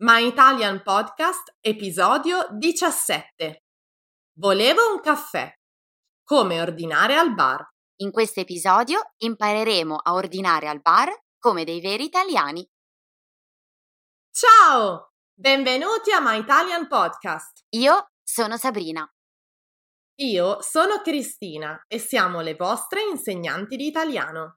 My Italian Podcast, episodio 17. Volevo un caffè. Come ordinare al bar. In questo episodio impareremo a ordinare al bar come dei veri italiani. Ciao! Benvenuti a My Italian Podcast. Io sono Sabrina. Io sono Cristina e siamo le vostre insegnanti di italiano.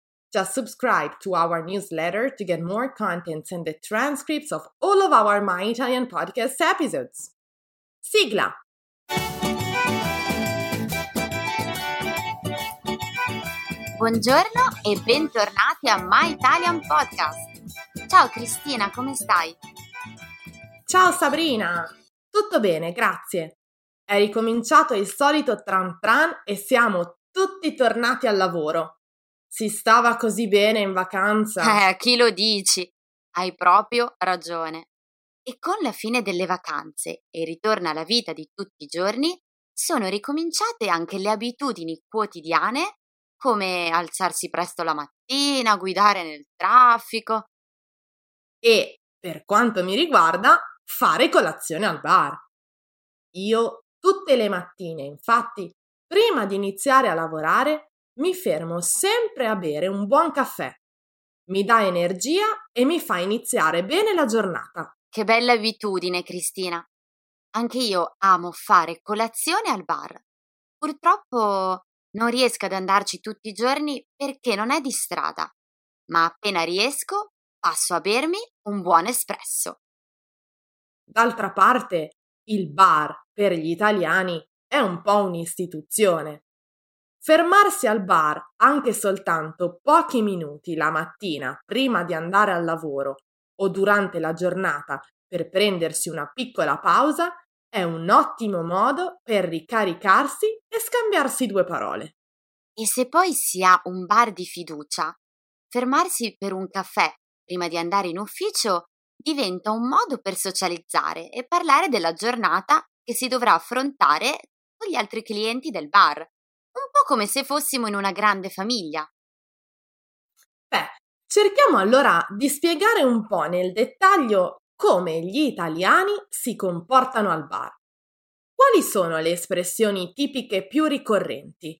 Just subscribe to our newsletter to get more contents and the transcripts of all of our My Italian Podcast episodes. Sigla! Buongiorno e bentornati a My Italian Podcast. Ciao Cristina, come stai? Ciao Sabrina! Tutto bene, grazie. È ricominciato il solito tran tran e siamo tutti tornati al lavoro. Si stava così bene in vacanza. Chi lo dici? Hai proprio ragione. E con la fine delle vacanze e ritorno alla vita di tutti i giorni, sono ricominciate anche le abitudini quotidiane, come alzarsi presto la mattina, guidare nel traffico. E, per quanto mi riguarda, fare colazione al bar. Io tutte le mattine, infatti, prima di iniziare a lavorare, mi fermo sempre a bere un buon caffè. Mi dà energia e mi fa iniziare bene la giornata. Che bella abitudine, Cristina! Anche io amo fare colazione al bar. Purtroppo non riesco ad andarci tutti i giorni perché non è di strada, ma appena riesco passo a bermi un buon espresso. D'altra parte, il bar per gli italiani è un po' un'istituzione. Fermarsi al bar anche soltanto pochi minuti la mattina prima di andare al lavoro o durante la giornata per prendersi una piccola pausa è un ottimo modo per ricaricarsi e scambiarsi due parole. E se poi si ha un bar di fiducia, fermarsi per un caffè prima di andare in ufficio diventa un modo per socializzare e parlare della giornata che si dovrà affrontare con gli altri clienti del bar. Un po' come se fossimo in una grande famiglia. Beh, cerchiamo allora di spiegare un po' nel dettaglio come gli italiani si comportano al bar. Quali sono le espressioni tipiche più ricorrenti?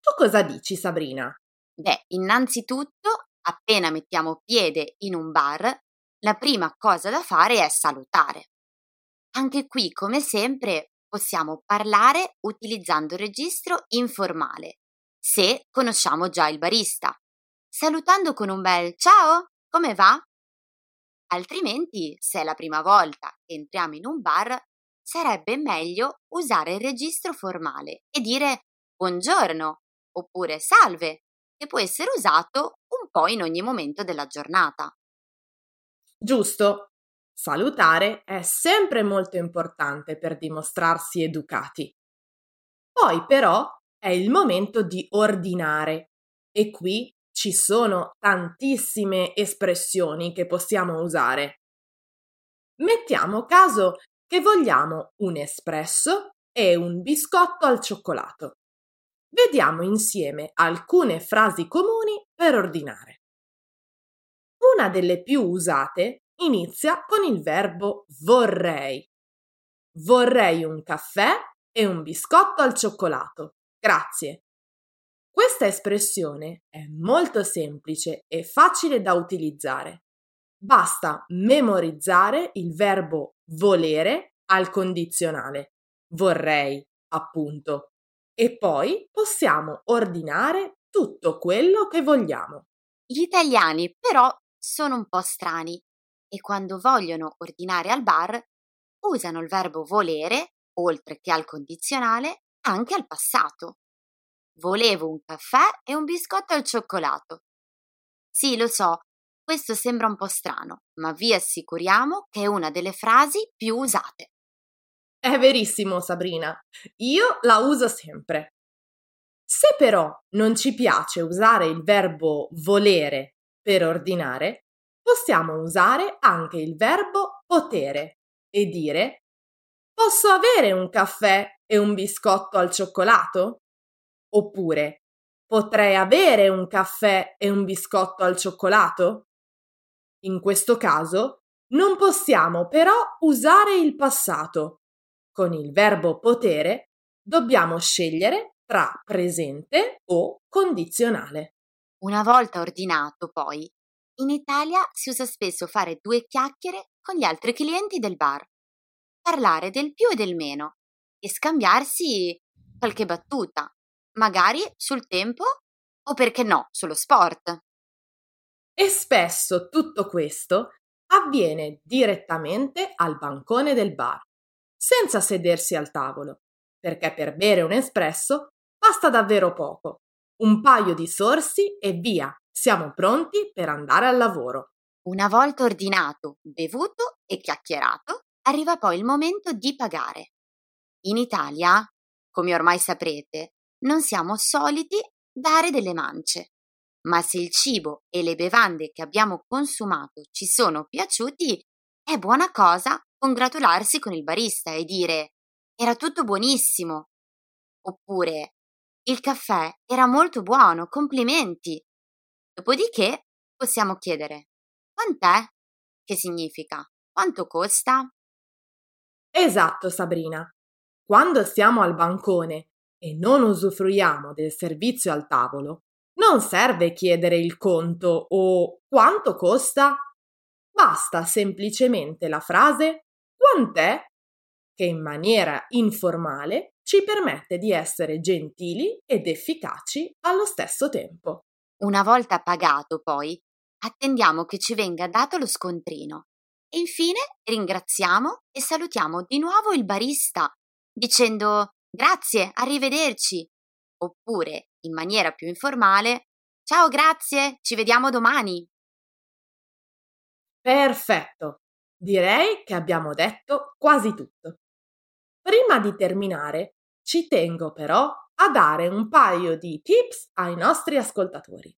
Tu cosa dici, Sabrina? Beh, innanzitutto, appena mettiamo piede in un bar, la prima cosa da fare è salutare. Anche qui, come sempre, possiamo parlare utilizzando il registro informale, se conosciamo già il barista, salutando con un bel ciao, come va? Altrimenti, se è la prima volta che entriamo in un bar, sarebbe meglio usare il registro formale e dire buongiorno oppure salve, che può essere usato un po' in ogni momento della giornata. Giusto. Salutare è sempre molto importante per dimostrarsi educati. Poi però è il momento di ordinare e qui ci sono tantissime espressioni che possiamo usare. Mettiamo caso che vogliamo un espresso e un biscotto al cioccolato. Vediamo insieme alcune frasi comuni per ordinare. Una delle più usate inizia con il verbo vorrei. Vorrei un caffè e un biscotto al cioccolato. Grazie. Questa espressione è molto semplice e facile da utilizzare. Basta memorizzare il verbo volere al condizionale. Vorrei, appunto. E poi possiamo ordinare tutto quello che vogliamo. Gli italiani però sono un po' strani. E quando vogliono ordinare al bar, usano il verbo volere, oltre che al condizionale, anche al passato. Volevo un caffè e un biscotto al cioccolato. Sì, lo so, Questo sembra un po' strano, ma vi assicuriamo che è una delle frasi più usate. È verissimo, Sabrina. Io la uso sempre. Se però non ci piace usare il verbo volere per ordinare, possiamo usare anche il verbo potere e dire: posso avere un caffè e un biscotto al cioccolato? Oppure: potrei avere un caffè e un biscotto al cioccolato? In questo caso non possiamo però usare il passato. Con il verbo potere dobbiamo scegliere tra presente o condizionale. Una volta ordinato, poi, in Italia si usa spesso fare due chiacchiere con gli altri clienti del bar, parlare del più e del meno e scambiarsi qualche battuta, magari sul tempo o, perché no, sullo sport. E spesso tutto questo avviene direttamente al bancone del bar, senza sedersi al tavolo, perché per bere un espresso basta davvero poco, un paio di sorsi e via, siamo pronti per andare al lavoro. Una volta ordinato, bevuto e chiacchierato, arriva poi il momento di pagare. In Italia, come ormai saprete, non siamo soliti dare delle mance, ma se il cibo e le bevande che abbiamo consumato ci sono piaciuti, è buona cosa congratularsi con il barista e dire: era tutto buonissimo, oppure il caffè era molto buono, complimenti. Dopodiché possiamo chiedere: quant'è? Che significa? Quanto costa? Esatto, Sabrina. Quando siamo al bancone e non usufruiamo del servizio al tavolo, non serve chiedere il conto o quanto costa. Basta semplicemente la frase "quant'è?", che in maniera informale ci permette di essere gentili ed efficaci allo stesso tempo. Una volta pagato, poi, attendiamo che ci venga dato lo scontrino e infine ringraziamo e salutiamo di nuovo il barista dicendo "grazie, arrivederci", oppure in maniera più informale "ciao, grazie, ci vediamo domani". Perfetto! Direi che abbiamo detto quasi tutto. Prima di terminare, ci tengo però a dare un paio di tips ai nostri ascoltatori.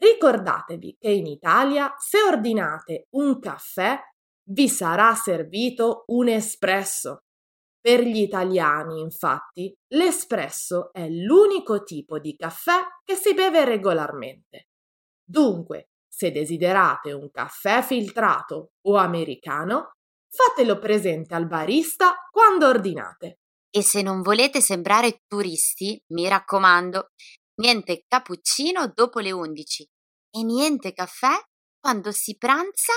Ricordatevi che in Italia, se ordinate un caffè, vi sarà servito un espresso. Per gli italiani, infatti, l'espresso è l'unico tipo di caffè che si beve regolarmente. Dunque, se desiderate un caffè filtrato o americano, fatelo presente al barista quando ordinate. E se non volete sembrare turisti, mi raccomando, niente cappuccino dopo le 11 e niente caffè quando si pranza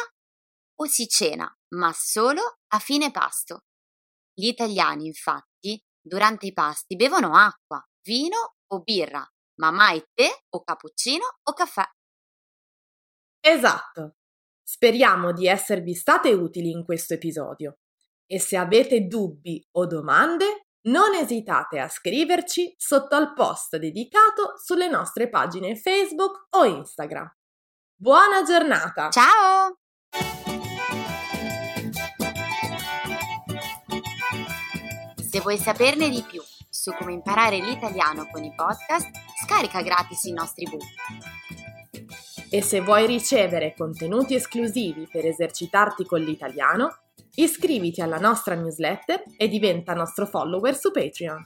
o si cena, ma solo a fine pasto. Gli italiani, infatti, durante i pasti bevono acqua, vino o birra, ma mai tè o cappuccino o caffè. Esatto! Speriamo di esservi state utili in questo episodio e se avete dubbi o domande non esitate a scriverci sotto al post dedicato sulle nostre pagine Facebook o Instagram. Buona giornata! Ciao! Se vuoi saperne di più su come imparare l'italiano con i podcast, scarica gratis i nostri book. E se vuoi ricevere contenuti esclusivi per esercitarti con l'italiano, iscriviti alla nostra newsletter e diventa nostro follower su Patreon.